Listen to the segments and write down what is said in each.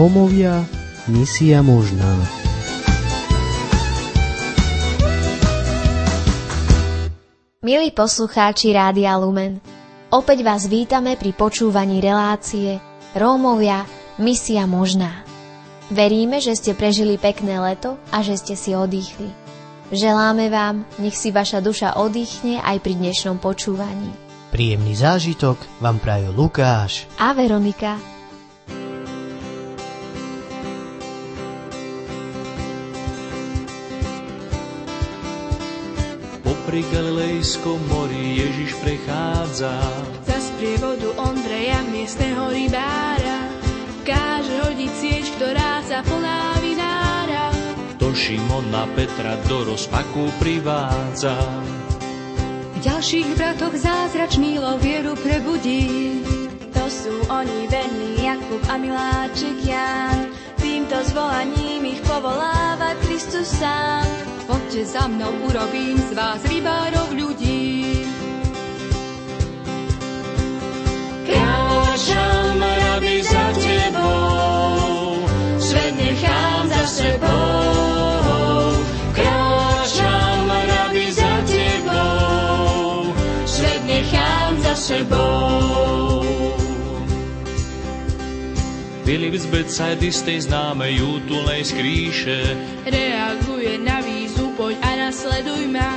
Rómovia, misia možná. Milí poslucháči Rádia Lumen, opäť vás vítame pri počúvaní relácie Rómovia, misia možná. Veríme, že ste prežili pekné leto a že ste si odýchli. Želáme vám, nech si vaša duša odýchne aj pri dnešnom počúvaní. Príjemný zážitok vám prajú Lukáš a Veronika. Pri Galilejskom mori Ježiš prechádza. Za sprievodu Ondreja, miestneho rybára, káže hodiť sieť, ktorá sa plná vinára. To Šimona Petra do rozpaku privádza. V ďalších bratoch zázračný lov vieru prebudí. To sú oni verní, Jakub a Miláček Jan. Týmto zvolaním ich povoláva Kristus sám. Poďte za mnou, urobím z vás rybárov ľudí. Kráčam, rabi, za tebou, svet nechám za sebou. Kráčam, rabi, za tebou, svet nechám za sebou. Filip z Betsajdy, z tej známej útulnej skrýše, reaguje na výsledky. Poď a nasleduj ma,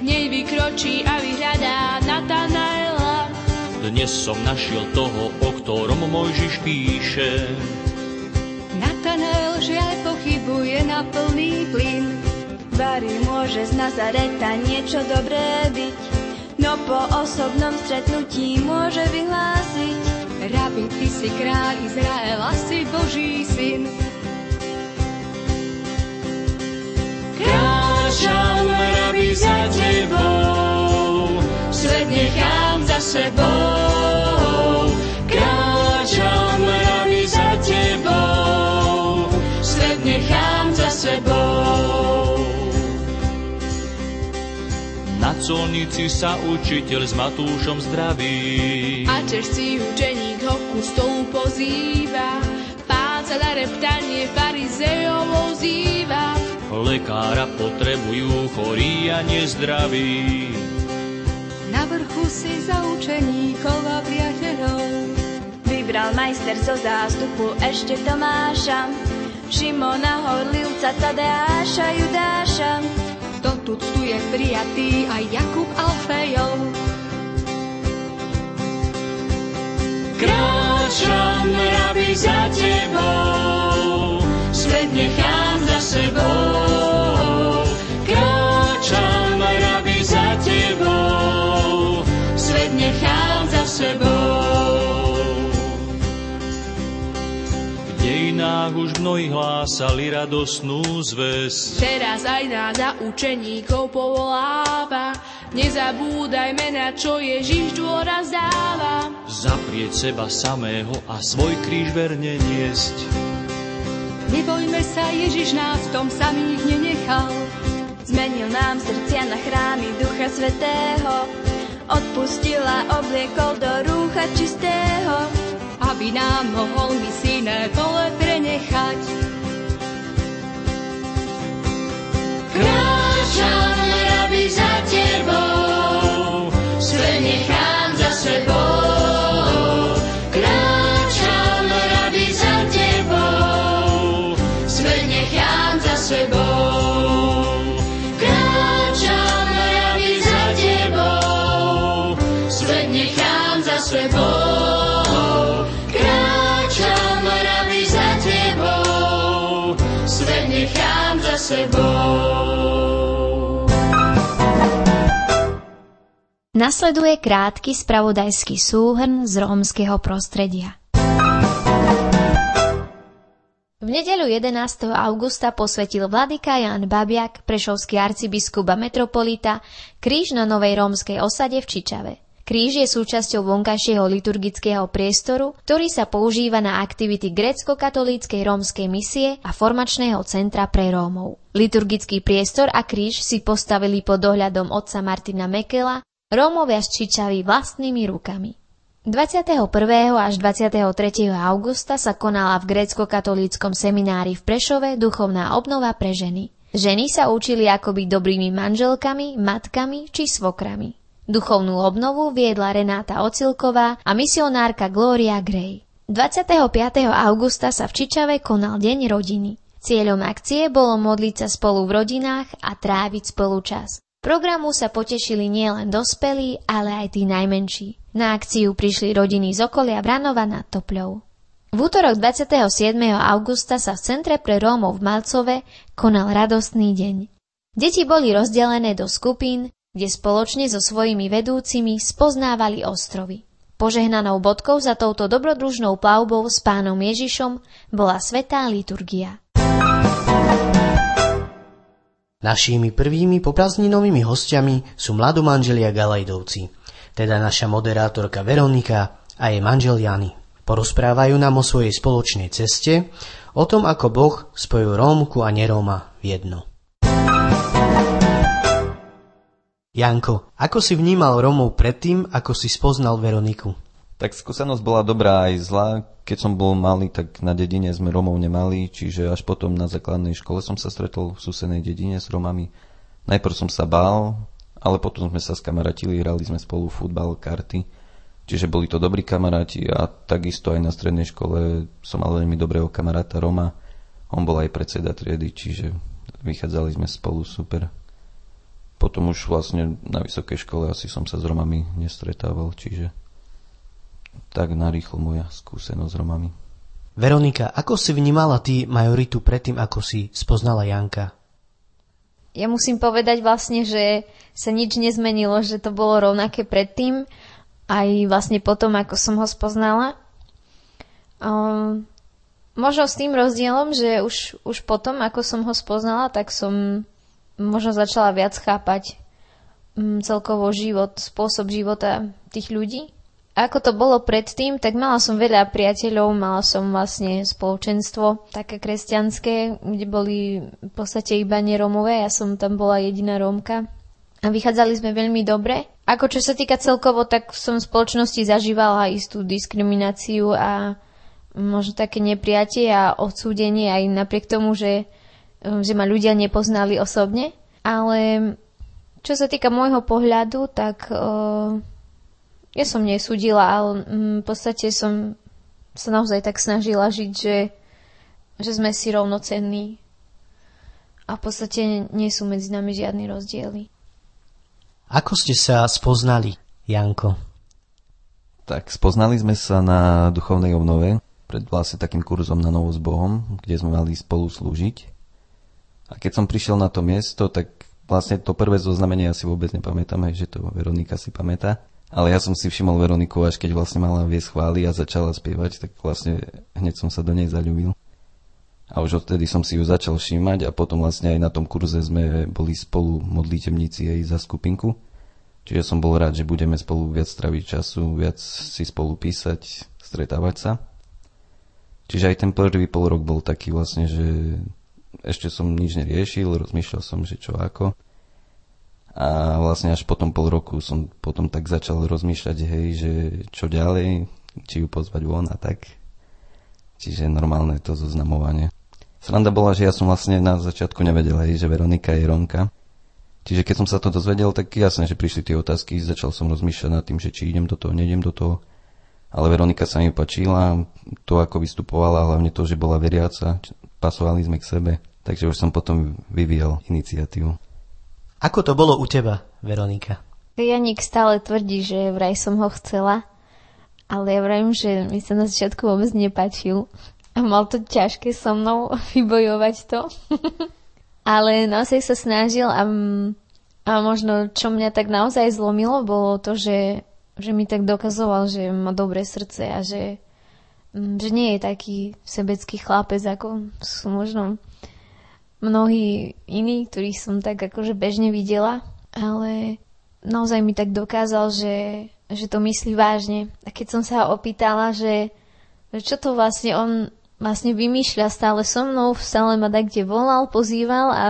v nej vykročí a vyhľadá Natanaela. Dnes som našiel toho, o ktorom Mojžiš píše. Natanael žiaľ pochybuje na plný plyn. Varí môže z Nazareta niečo dobré byť, no po osobnom stretnutí môže vyhlásiť: Rabi, ty si kráľ Izraela, si Boží syn. Kráčam, rabi, za tebou, svet nechám za sebou. Kráčam, rabi, za tebou, svet nechám za sebou. Na colnici sa učiteľ s Matúšom zdraví a český učeník ho ku stolu pozýva. Páca na reptanie farizejov ozýva: Lekára potrebujú chorí a nezdraví. Na vrchu si za učeníkov a priateľov vybral majster zo zástupu ešte Tomáša, Šimona, Horlivca, Tadeáša, Judáša. Dotud tu je prijatý aj Jakub Alfejov. Kráčam, rabi, za tebou, svet nechám za sebou. Kráčam, rabi, za tebou, svet nechám za sebou. V dejinách už mnohí hlásali radosnú zväzť, teraz aj nás za učeníkov povoláva. Nezabúdajme, na čo Ježiš dôraz dáva: zaprieť seba samého a svoj kríž verne niesť. Nebojme sa, Ježiš nás v tom samých nenechal. Zmenil nám srdcia na chrámy Ducha Svätého, odpustil a obliekol do rúcha čistého, aby nám mohol misijné pole prenechať. Kráčam, rabi, za tebou, svet nechám za sebou. Kráčam, rabi, za tebou, svet nechám za sebou. Kráčam, rabi, za tebou, svet nechám za sebou. Kráčam, rabi, za tebou, svet nechám za sebou. Nasleduje krátky spravodajský súhrn z rómskeho prostredia. V nedeľu 11. augusta posvetil Vladyka Ján Babiak, prešovský arcibiskup a metropolita, kríž na novej rómskej osade v Čičave. Kríž je súčasťou vonkajšieho liturgického priestoru, ktorý sa používa na aktivity grécko-katolíckej rómskej misie a formačného centra pre Rómov. Liturgický priestor a kríž si postavili pod dohľadom otca Martina Mekela Rómovia z Čičavy vlastnými rukami. 21. až 23. augusta sa konala v grécko-katolíckom seminári v Prešove duchovná obnova pre ženy. Ženy sa učili, ako byť dobrými manželkami, matkami či svokrami. Duchovnú obnovu viedla Renáta Ocilková a misionárka Gloria Grey. 25. augusta sa v Čičave konal Deň rodiny. Cieľom akcie bolo modliť sa spolu v rodinách a tráviť spolu čas. Programu sa potešili nielen dospelí, ale aj tí najmenší. Na akciu prišli rodiny z okolia Vranova nad Topľou. V útorok 27. augusta sa v Centre pre Rómov v Malcove konal radostný deň. Deti boli rozdelené do skupín, kde spoločne so svojimi vedúcimi spoznávali ostrovy. Požehnanou bodkou za touto dobrodružnou plavbou s Pánom Ježišom bola svätá liturgia. Našimi prvými poprázdninovými hostiami sú mladomanželia Galajdovci, teda naša moderátorka Veronika a jej manžel Jany. Porozprávajú nám o svojej spoločnej ceste, o tom, ako Boh spojil Rómku a Neróma v jedno. Janko, ako si vnímal Rómov predtým, ako si spoznal Veroniku? Tak skúsenosť bola dobrá aj zlá. Keď som bol malý, tak na dedine sme Rómov nemali, čiže až potom na základnej škole som sa stretol v susednej dedine s Rómami. Najprv som sa bál, ale potom sme sa skamaratili, hrali sme spolu futbal, karty, čiže boli to dobrí kamaráti a takisto aj na strednej škole som mal veľmi dobrého kamaráta Róma, on bol aj predseda triedy, čiže vychádzali sme spolu super. Potom už vlastne na vysokej škole asi som sa s Rómami nestretával, čiže tak narýchlo moja skúsenosť s Rómami. Veronika, ako si vnímala ty majoritu predtým, ako si spoznala Janka? Ja musím povedať vlastne, že sa nič nezmenilo, že to bolo rovnaké predtým, aj vlastne potom, ako som ho spoznala. Možno s tým rozdielom, že už potom, ako som ho spoznala, tak som možno začala viac chápať celkovo život, spôsob života tých ľudí. A ako to bolo predtým, tak mala som veľa priateľov, mala som vlastne spoločenstvo také kresťanské, kde boli v podstate iba nerómové, ja som tam bola jediná Rómka a vychádzali sme veľmi dobre. Ako čo sa týka celkovo, tak som v spoločnosti zažívala istú diskrimináciu a možno také nepriatie a odsúdenie aj napriek tomu, že ma ľudia nepoznali osobne. Ale čo sa týka môjho pohľadu, tak ja som nesúdila, ale v podstate som sa naozaj tak snažila žiť, že sme si rovnocenní. A v podstate nie sú medzi nami žiadne rozdiely. Ako ste sa spoznali, Janko? Tak spoznali sme sa na duchovnej obnove, pred vlastne takým kurzom na novo s Bohom, kde sme mali spolu slúžiť. A keď som prišiel na to miesto, tak vlastne to prvé zoznamenie ja si vôbec nepamätám, že to Veronika si pamätá. Ale ja som si všimol Veroniku, až keď vlastne mala viesť chvály a začala spievať, tak vlastne hneď som sa do nej zaľúbil. A už odtedy som si ju začal všímať a potom vlastne aj na tom kurze sme boli spolu modlitebníci jej za skupinku. Čiže som bol rád, že budeme spolu viac tráviť času, viac si spolu písať, stretávať sa. Čiže aj ten prvý pol rok bol taký vlastne, že ešte som nič neriešil, rozmýšľal som, že čo ako. A vlastne až po tom pol roku som potom tak začal rozmýšľať, hej, že čo ďalej, či ju pozvať von a tak. Čiže normálne to zoznamovanie. Sranda bola, že ja som vlastne na začiatku nevedel, hej, že Veronika je Rómka. Čiže keď som sa to dozvedel, tak jasne, že prišli tie otázky, začal som rozmýšľať nad tým, že či idem do toho, nejdem do toho. Ale Veronika sa mi páčila, to ako vystupovala, hlavne to, že bola veriaca, pasovali sme k sebe. Takže už som potom vyvíjal iniciatívu. Ako to bolo u teba, Veronika? Janík stále tvrdí, že vraj som ho chcela, ale ja vravím, že mi sa na začiatku vôbec nepáčil a mal to ťažké so mnou vybojovať to. Ale naozaj sa snažil a možno, čo mňa tak naozaj zlomilo, bolo to, že mi tak dokazoval, že má dobré srdce a že nie je taký sebecký chlapec, ako sú možno mnohí iní, ktorých som tak akože bežne videla, ale naozaj mi tak dokázal, že to myslí vážne. A keď som sa ho opýtala, že čo to vlastne on vlastne vymýšľa stále so mnou, stále ma tak kde volal, pozýval a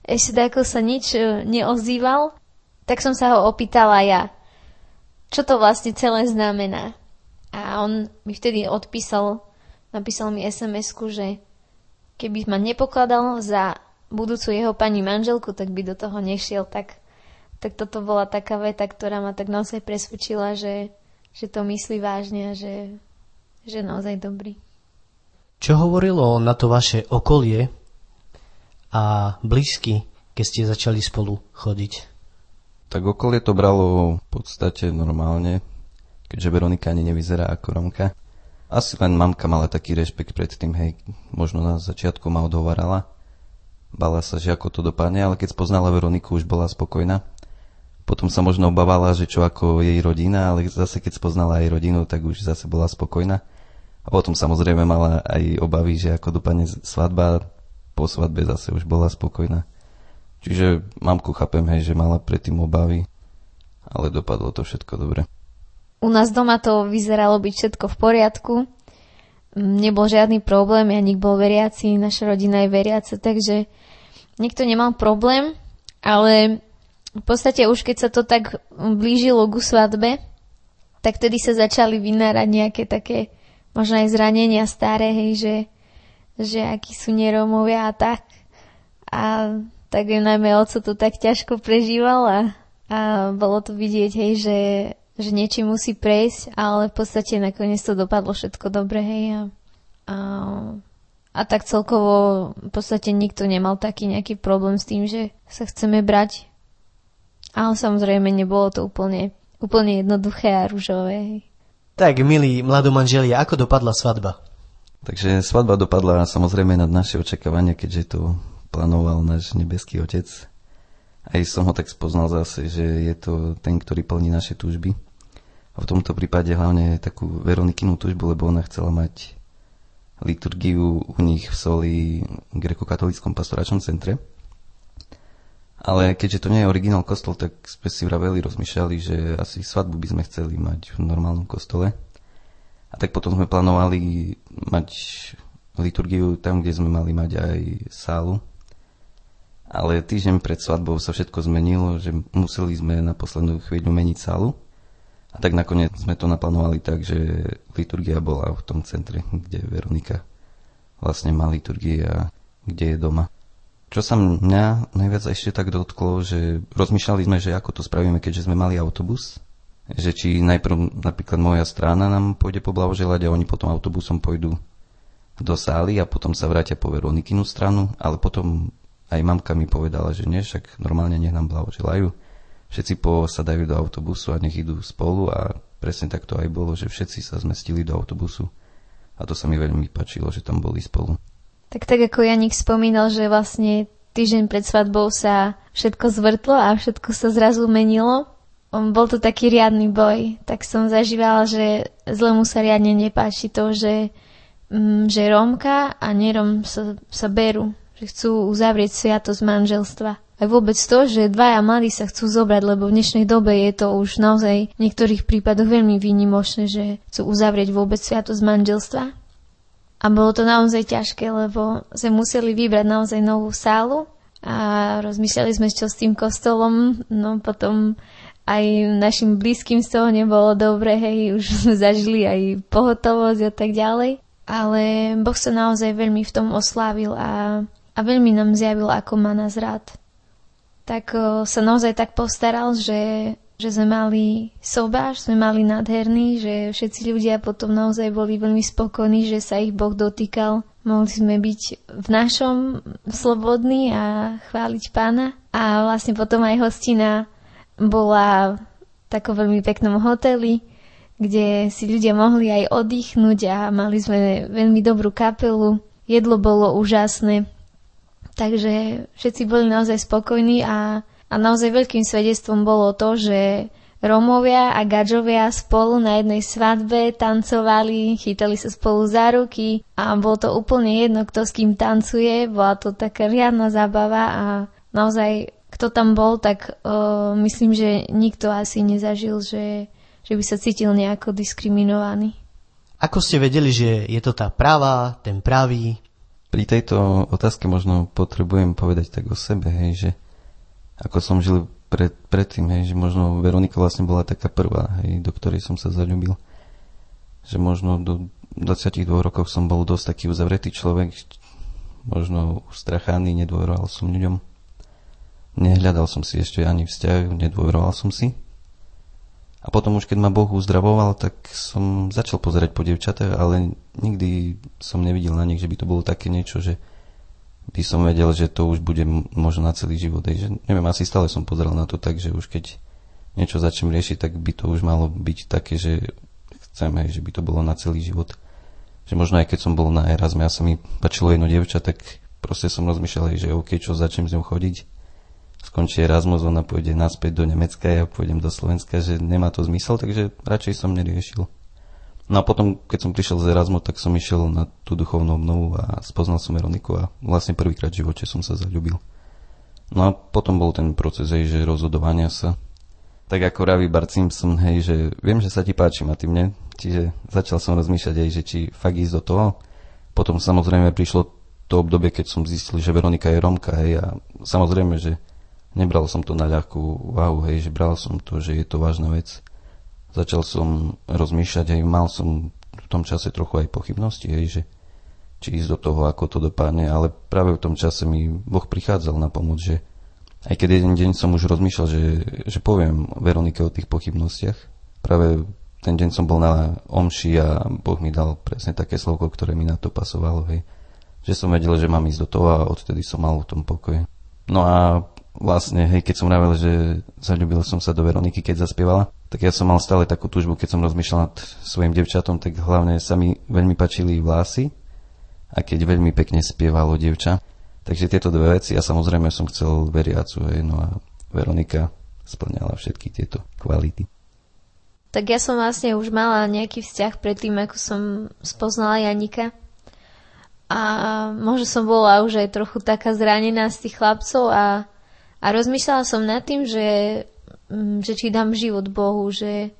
ešte tak ako sa nič neozýval, tak som sa ho opýtala ja, čo to vlastne celé znamená. A on mi vtedy napísal mi SMS-ku, že keby ma nepokladal za budúcu jeho pani manželku, tak by do toho nešiel. Tak toto bola taká veta, ktorá ma tak naozaj presvedčila, že to myslí vážne a že naozaj dobrý. Čo hovorilo na to vaše okolie a blízky, keď ste začali spolu chodiť? Tak okolie to bralo v podstate normálne, keďže Veronika ani nevyzerá ako Romka. Asi len mamka mala taký rešpekt pred tým, hej, možno na začiatku ma odhovarala. Bala sa, že ako to dopadne, ale keď spoznala Veroniku, už bola spokojná. Potom sa možno obávala, že čo ako jej rodina, ale zase keď spoznala jej rodinu, tak už zase bola spokojná. A potom samozrejme mala aj obavy, že ako dopadne svadba, po svadbe zase už bola spokojná. Čiže mamku chápem, hej, že mala predtým obavy, ale dopadlo to všetko dobre. U nás doma to vyzeralo byť všetko v poriadku. Nebol žiadny problém, Janík bol veriaci, naša rodina je veriaca, takže nikto nemal problém, ale v podstate už keď sa to tak blížilo ku svadbe, tak tedy sa začali vynárať nejaké také možno aj zranenia staré, hej, že akí sú nerómovia a tak. A tak najmä oco to tak ťažko prežíval a bolo to vidieť, hej, že niečím musí prejsť, ale v podstate nakoniec to dopadlo všetko dobre, hej. A tak celkovo v podstate nikto nemal taký nejaký problém s tým, že sa chceme brať. Ale samozrejme nebolo to úplne jednoduché a ružové, hej. Tak, milí mladomanželia, ako dopadla svadba? Takže svadba dopadla samozrejme nad naše očakávania, keďže to plánoval náš nebeský otec. Aj som ho tak spoznal zase, že je to ten, ktorý plní naše túžby. A v tomto prípade hlavne takú Veronikinu túžbu, lebo ona chcela mať liturgiu u nich v Soli grekokatolíckom pastoračnom centre. Ale keďže to nie je originál kostol, tak sme si vraveli, rozmýšľali, že asi svadbu by sme chceli mať v normálnom kostole. A tak potom sme plánovali mať liturgiu tam, kde sme mali mať aj sálu. Ale týždeň pred svadbou sa všetko zmenilo, že museli sme na poslednú chvíľu meniť sálu. A tak nakoniec sme to naplánovali tak, že liturgia bola v tom centre, kde Veronika vlastne má liturgiu a kde je doma. Čo sa mňa najviac ešte tak dotklo, že rozmýšľali sme, že ako to spravíme, keďže sme mali autobus. Že či najprv napríklad moja strana nám pôjde poblahoželať a oni potom autobusom pôjdu do sály a potom sa vrátia po Veronikinu stranu, ale potom aj mamka mi povedala, že nie, však normálne nech nám blahoželajú. Všetci posadajú do autobusu a nech idú spolu a presne tak to aj bolo, že všetci sa zmestili do autobusu a to sa mi veľmi páčilo, že tam boli spolu. Tak ako Janík spomínal, že vlastne týždeň pred svadbou sa všetko zvrtlo a všetko sa zrazu menilo. Bol to taký riadny boj, tak som zažívala, že zlemu sa riadne nepáči to, že Rómka a nerom sa berú, že chcú uzavrieť sviatosť manželstva. A vôbec to, že dvaja mladí sa chcú zobrať, lebo v dnešnej dobe je to už naozaj v niektorých prípadoch veľmi výnimočné, že chcú uzavrieť vôbec sviatosť manželstva. A bolo to naozaj ťažké, lebo sme museli vybrať naozaj novú sálu a rozmýšľali sme čo s tým kostolom, no potom aj našim blízkym z toho nebolo dobre, hej, už sme zažili aj pohotovosť a tak ďalej. Ale Boh sa naozaj veľmi v tom oslávil a veľmi nám zjavil, ako má nás rád. Tak sa naozaj tak postaral, že sme mali sobáš, sme mali nádherný, že všetci ľudia potom naozaj boli veľmi spokojní, že sa ich Boh dotýkal. Mohli sme byť v našom slobodní a chváliť Pána. A vlastne potom aj hostina bola v takom veľmi peknom hoteli, kde si ľudia mohli aj oddychnúť a mali sme veľmi dobrú kapelu. Jedlo bolo úžasné, takže všetci boli naozaj spokojní a naozaj veľkým svedectvom bolo to, že Rómovia a Gadžovia spolu na jednej svadbe tancovali, chytali sa spolu za ruky a bolo to úplne jedno, kto s kým tancuje. Bola to taká riadna zábava a naozaj kto tam bol, tak myslím, že nikto asi nezažil, že by sa cítil nejako diskriminovaný. Ako ste vedeli, že je to tá pravá, ten pravý? Pri tejto otázke možno potrebujem povedať tak o sebe, hej, že ako som žil predtým, hej, že možno Veronika vlastne bola taká prvá, hej, do ktorej som sa zaľúbil. že možno do 22 rokov som bol dosť taký uzavretý človek, možno ustrachaný, nedôveroval som ľuďom. Nehľadal som si ešte ani vzťah, nedôveroval som si. A potom už keď ma Boh uzdravoval, tak som začal pozerať po dievčatách, ale nikdy som nevidel na nich, že by to bolo také niečo, že by som vedel, že to už bude možno na celý život. Že, neviem, asi stále som pozeral na to tak, že už keď niečo začnem riešiť, tak by to už malo byť také, že chcem, že by to bolo na celý život. Že možno aj keď som bol na Erasme a sa mi páčilo jedno dievča, tak proste som rozmýšľal, že OK, čo začnem s ňou chodiť. Skončí Erasmus, ona pôjde naspäť do Nemecka, ja pôjdem do Slovenska, že nemá to zmysel, takže radšej som neriešil. No a potom, keď som prišiel z Erasmu, tak som išiel na tú duchovnú obnovu a spoznal som Veroniku a vlastne prvýkrát v živote som sa zaľúbil. No a potom bol ten proces, že rozhodovania sa. Tak ako Ravi Bart Simpson, že viem, že sa ti páčim a ty mne. Čiže začal som rozmýšľať, že či fakt ísť do toho. Potom samozrejme prišlo to obdobie, keď som zistil, že Veronika je Rómka, a samozrejme, že nebral som to na ľahkú váhu, že bral som to, že je to vážna vec. Začal som rozmýšľať, mal som v tom čase trochu aj pochybnosti, že či ísť do toho, ako to dopadne, ale práve v tom čase mi Boh prichádzal na pomoc, že aj keď jeden deň som už rozmýšľal, že poviem Veronike o tých pochybnostiach, práve ten deň som bol na omši a Boh mi dal presne také slovko, ktoré mi na to pasovalo, že som vedel, že mám ísť do toho a odtedy som mal v tom pokoje. No a vlastne, keď som vravel, že zaľúbil som sa do Veroniky, keď zaspievala, tak ja som mal stále takú túžbu, keď som rozmýšľal nad svojim devčatom, tak hlavne sa mi veľmi páčili vlasy a keď veľmi pekne spievalo dievča. Takže tieto dve veci a samozrejme som chcel veriacu, no a Veronika splňala všetky tieto kvality. Tak ja som vlastne už mala nejaký vzťah predtým, ako som spoznala Janika. A možno som bola už aj trochu taká zranená z tých chlapcov a rozmýšľala som nad tým, že či dám život Bohu, že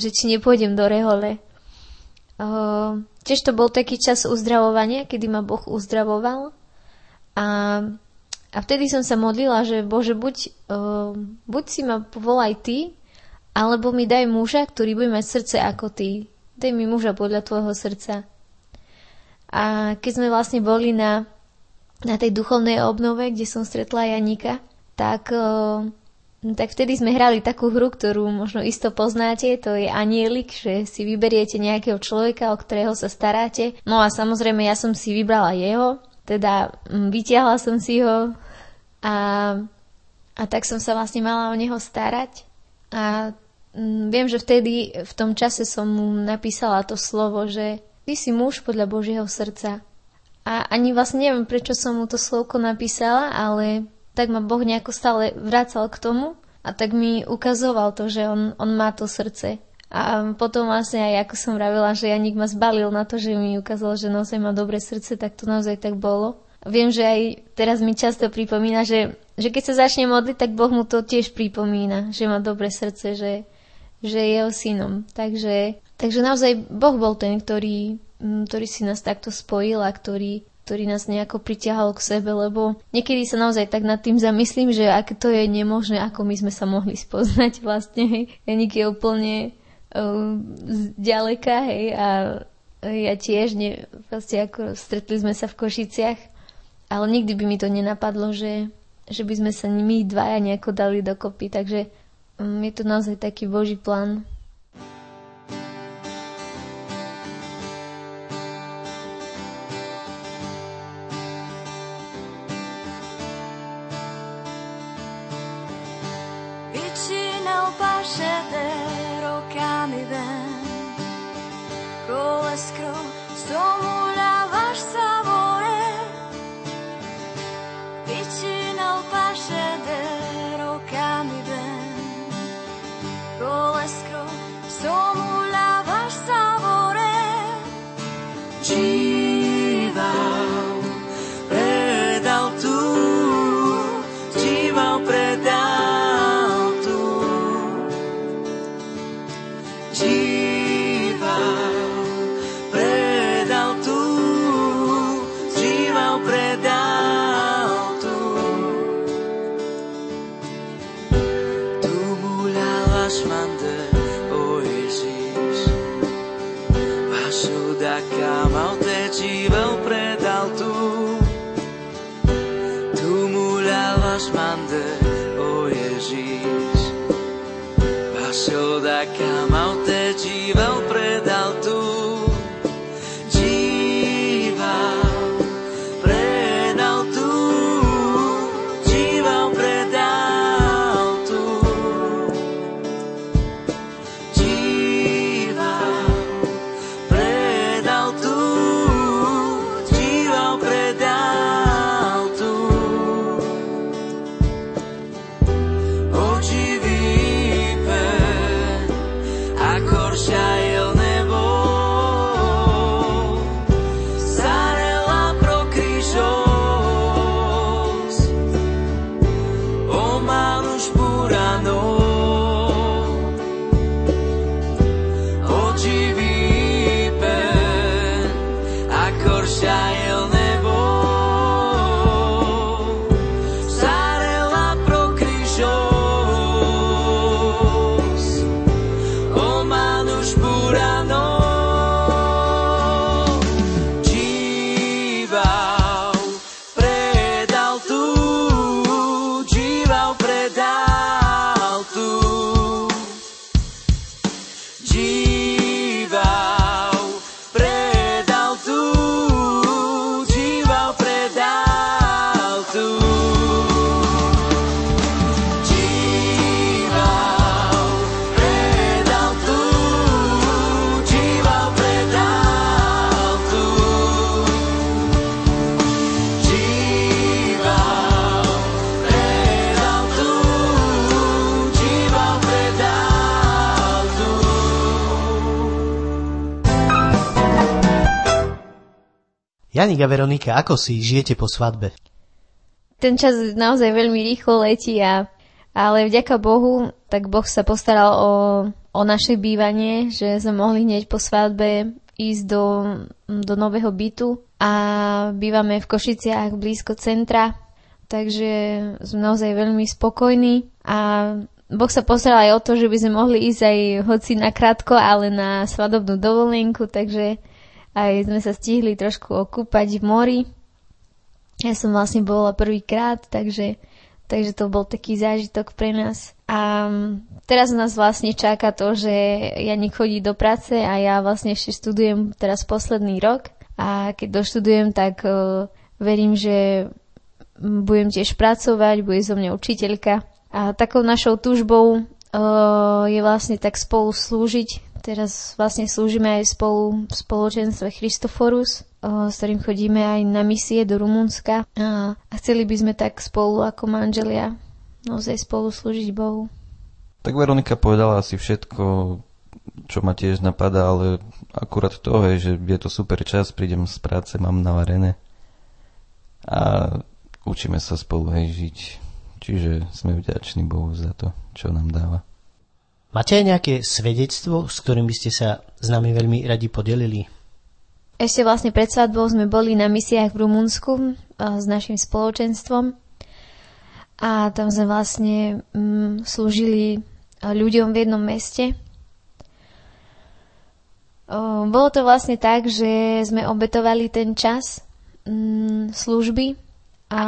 či nepôjdem do rehole. Tiež to bol taký čas uzdravovania, kedy ma Boh uzdravoval. A vtedy som sa modlila, že Bože, buď si ma povolaj Ty, alebo mi daj muža, ktorý bude mať srdce ako Ty. Daj mi muža podľa Tvojho srdca. A keď sme vlastne boli na tej duchovnej obnove, kde som stretla Janika, tak vtedy sme hrali takú hru, ktorú možno isto poznáte, to je anielik, že si vyberiete nejakého človeka, o ktorého sa staráte. No a samozrejme ja som si vybrala jeho, teda vytiahla som si ho a tak som sa vlastne mala o neho starať. A viem, že vtedy v tom čase som mu napísala to slovo, že ty si muž podľa Božieho srdca. A ani vlastne neviem, prečo som mu to slovko napísala, ale tak ma Boh nejako stále vracal k tomu a tak mi ukazoval to, že on má to srdce. A potom vlastne aj ako som vravila, že Janík ma zbalil na to, že mi ukázal, že naozaj má dobré srdce, tak to naozaj tak bolo. Viem, že aj teraz mi často pripomína, že keď sa začne modliť, tak Boh mu to tiež pripomína, že má dobré srdce, že je jeho synom. Takže naozaj Boh bol ten, ktorý si nás takto spojil a ktorý nás nejako pritiahol k sebe, lebo niekedy sa naozaj tak nad tým zamyslím, že ak to je nemožné, ako my sme sa mohli spoznať vlastne. Janík je úplne zďaleka, a ja tiež, vlastne ako stretli sme sa v Košiciach, ale nikdy by mi to nenapadlo, že by sme sa my dvaja nejako dali dokopy, takže je to naozaj taký Boží plán. Mande, oh Ježiš, shoulder come out that you will predal tu. Janik a Veronika, ako si žijete po svadbe? Ten čas naozaj veľmi rýchlo letí, ale vďaka Bohu, tak Boh sa postaral o naše bývanie, že sme mohli hneď po svadbe ísť do nového bytu a bývame v Košiciach blízko centra, takže sme naozaj veľmi spokojní a Boh sa postaral aj o to, že by sme mohli ísť aj hoci nakrátko, ale na svadobnú dovolenku, takže aj sme sa stihli trošku okúpať v mori. Ja som vlastne bola prvýkrát, takže to bol taký zážitok pre nás. A teraz nás vlastne čaká to, že Janik chodí do práce a ja vlastne ešte študujem teraz posledný rok. A keď doštudujem, tak verím, že budem tiež pracovať, bude so mňa učiteľka. A takou našou túžbou je vlastne tak spolu slúžiť. Teraz vlastne slúžime aj spolu v spoločenstve Christoforus, s ktorým chodíme aj na misie do Rumunska. A chceli by sme tak spolu ako manželia naozaj spolu slúžiť Bohu. Tak Veronika povedala asi všetko, čo ma tiež napadá, ale akurát to je, že je to super čas, prídem z práce, mám navarené a učíme sa spolu aj žiť. Čiže sme vďační Bohu za to, čo nám dáva. Máte aj nejaké svedectvo, s ktorým by ste sa s nami veľmi radi podelili? Ešte vlastne pred svadbou sme boli na misiách v Rumunsku s našim spoločenstvom a tam sme vlastne slúžili ľuďom v jednom meste. Bolo to vlastne tak, že sme obetovali ten čas služby a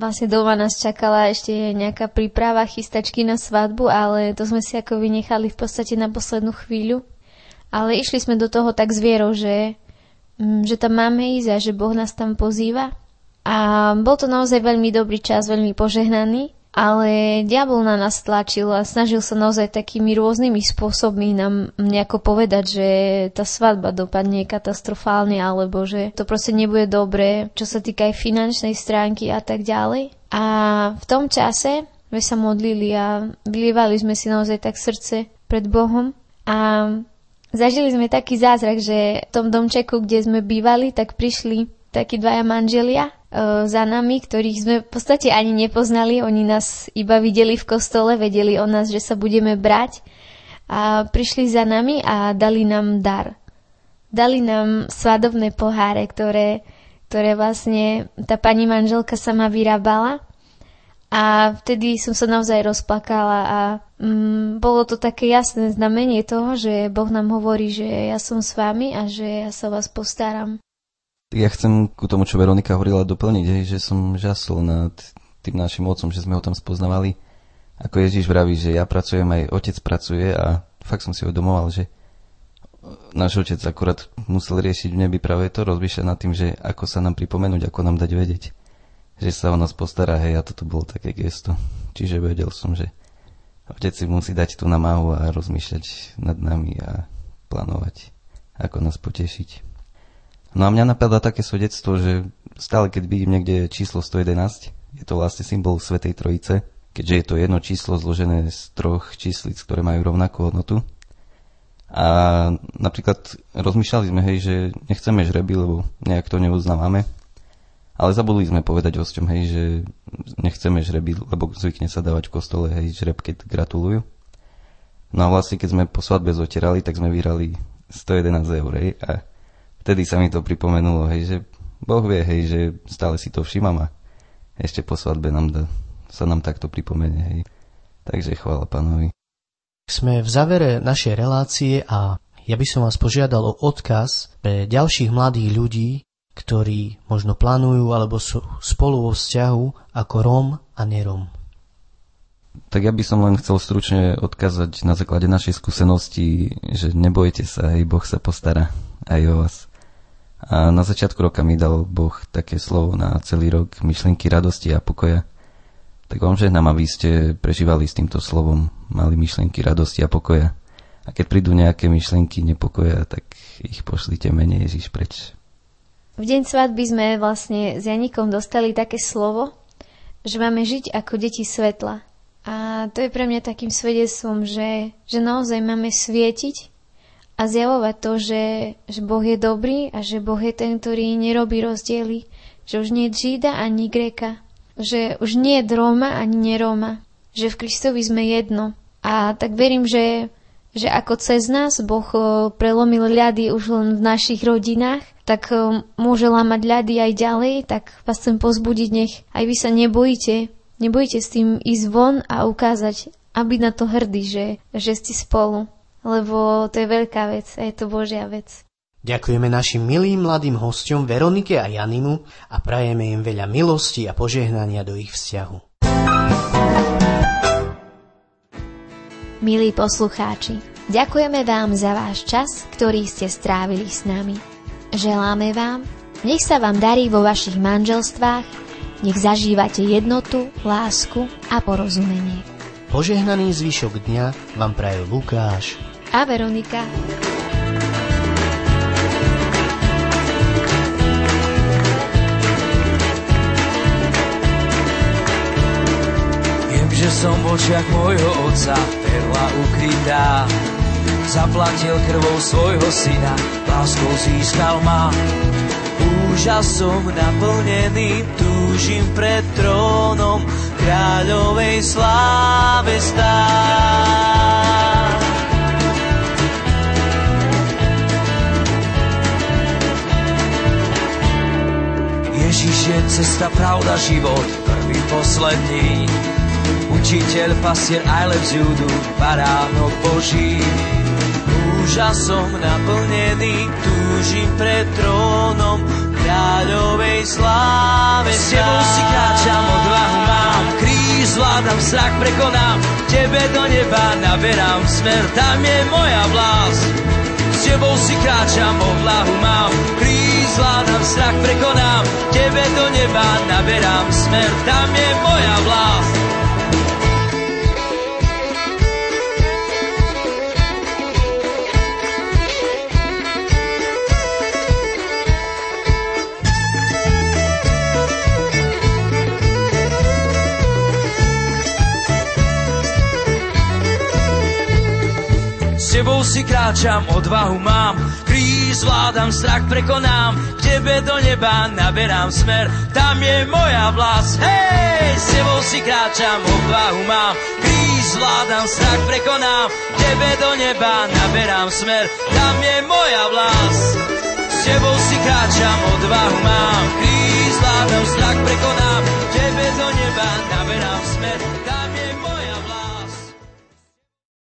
vlastne doma nás čakala ešte nejaká príprava, chystačky na svadbu, ale to sme si ako vynechali v podstate na poslednú chvíľu. Ale išli sme do toho tak s vierou, že tam máme ísť a že Boh nás tam pozýva. A bol to naozaj veľmi dobrý čas, veľmi požehnaný, ale diabol na nás tlačil a snažil sa naozaj takými rôznymi spôsobmi nám nejako povedať, že tá svadba dopadne katastrofálne alebo že to proste nebude dobré, čo sa týka aj finančnej stránky a tak ďalej. A v tom čase sme sa modlili a vylievali sme si naozaj tak srdce pred Bohom a zažili sme taký zázrak, že v tom domčeku, kde sme bývali, tak prišli takí dvaja manželia za nami, ktorých sme v podstate ani nepoznali. Oni nás iba videli v kostole, vedeli o nás, že sa budeme brať a prišli za nami a dali nám dar. Dali nám svadobné poháre, ktoré vlastne tá pani manželka sama vyrábala a vtedy som sa naozaj rozplakala a bolo to také jasné znamenie toho, že Boh nám hovorí, že ja som s vami a že ja sa vás postaram. Ja chcem ku tomu, čo Veronika hovorila, doplniť, že som žasol nad tým našim otcom, že sme ho tam spoznavali ako Ježiš vraví, že ja pracujem, aj otec pracuje, a fakt som si uvedomoval, že náš otec akurát musel riešiť v nebi práve to, rozmýšľať nad tým, že ako sa nám pripomenúť, ako nám dať vedieť, že sa o nás postará, hej, a toto bolo také gesto. Čiže vedel som, že otec si musí dať tú namáhu a rozmýšľať nad nami a plánovať, ako nás potešiť. No a mňa napadá také svedectvo, že stále keď vidím niekde číslo 111, je to vlastne symbol Svätej Trojice, keďže je to jedno číslo zložené z troch číslic, ktoré majú rovnakú hodnotu. A napríklad rozmýšľali sme, hej, že nechceme žreby, lebo nejak to neuznávame. Ale zabudli sme povedať hosťom, hej, že nechceme žrebiť, lebo zvykne sa dávať v kostole, hej, žreb, keď gratulujú. No a vlastne, keď sme po svadbe zotierali, tak sme vyhrali 111 €, hej, a vtedy sa mi to pripomenulo, hej, že Boh vie, hej, že stále si to všímam a ešte po svadbe sa nám takto pripomene, hej. Takže chvála Pánovi. Sme v závere našej relácie a ja by som vás požiadal o odkaz pre ďalších mladých ľudí, ktorí možno plánujú alebo sú spolu vo vzťahu ako Róm a nerom. Tak ja by som len chcel stručne odkazať na základe našej skúsenosti, že nebojte sa, hej, Boh sa postará aj o vás. A na začiatku roka mi dal Boh také slovo na celý rok, myšlienky radosti a pokoja. Tak vám žehnám, aby ste prežívali s týmto slovom, mali myšlienky radosti a pokoja. A keď prídu nejaké myšlienky nepokoja, tak ich pošlite mene Ježiš preč. V deň svadby sme vlastne s Janíkom dostali také slovo, že máme žiť ako deti svetla. A to je pre mňa takým svedectvom, že naozaj máme svietiť a zjavovať to, že Boh je dobrý a že Boh je ten, ktorý nerobí rozdiely. Že už nie je Žida ani Gréka. Že už nie je Róma ani neróma. Že v Kristovi sme jedno. A tak verím, že ako cez nás Boh prelomil ľady už len v našich rodinách, tak môže lámať ľady aj ďalej, tak vás chcem povzbudiť, nech aj vy sa nebojte s tým ísť von a ukázať a byť na to hrdí, že ste spolu, lebo to je veľká vec a je to Božia vec. Ďakujeme našim milým mladým hosťom Veronike a Janinu a prajeme im veľa milosti a požehnania do ich vzťahu. Milí poslucháči, ďakujeme vám za váš čas, ktorý ste strávili s nami. Želáme vám, nech sa vám darí vo vašich manželstvách, nech zažívate jednotu, lásku a porozumenie. Požehnaný zvyšok dňa vám prajú Lukáš a Veronika. Viem, že som v očiach môjho otca perla ukrytá. Zaplatil krvou svojho syna, láskou získal ma. Úžasom naplnený, túžim pred trónom kráľovej sláve stáť. Ježiš je cesta, pravda, život, prvý, posledný. Učiteľ, pastier, aj lev z Júdu, baránok Boží. Úžasom naplnený, túžim pred trónom kráľovej sláve. S tebou si kráčam, odvahu mám, kríž zvládam, strach prekonám, tebe do neba naberám, smer, tam je moja vlast. S tebou si kráčam, odvahu mám, kríž zvládam, strach prekonám, tebe do neba naberám, smer, tam je moja vlast. S tebou si kráčam, odvahu mám, kríž zvládam, strach prekonám, k tebe do neba naberám smer, tam je moja vlast. Hej, s tebou si kráčam, odvahu mám, kríž zvládam, strach prekonám, k tebe do neba naberám smer, tam je moja vlast. S tebou si kráčam, odvahu mám, kríž zvládam, strach prekonám, k tebe do neba naberám smer, tam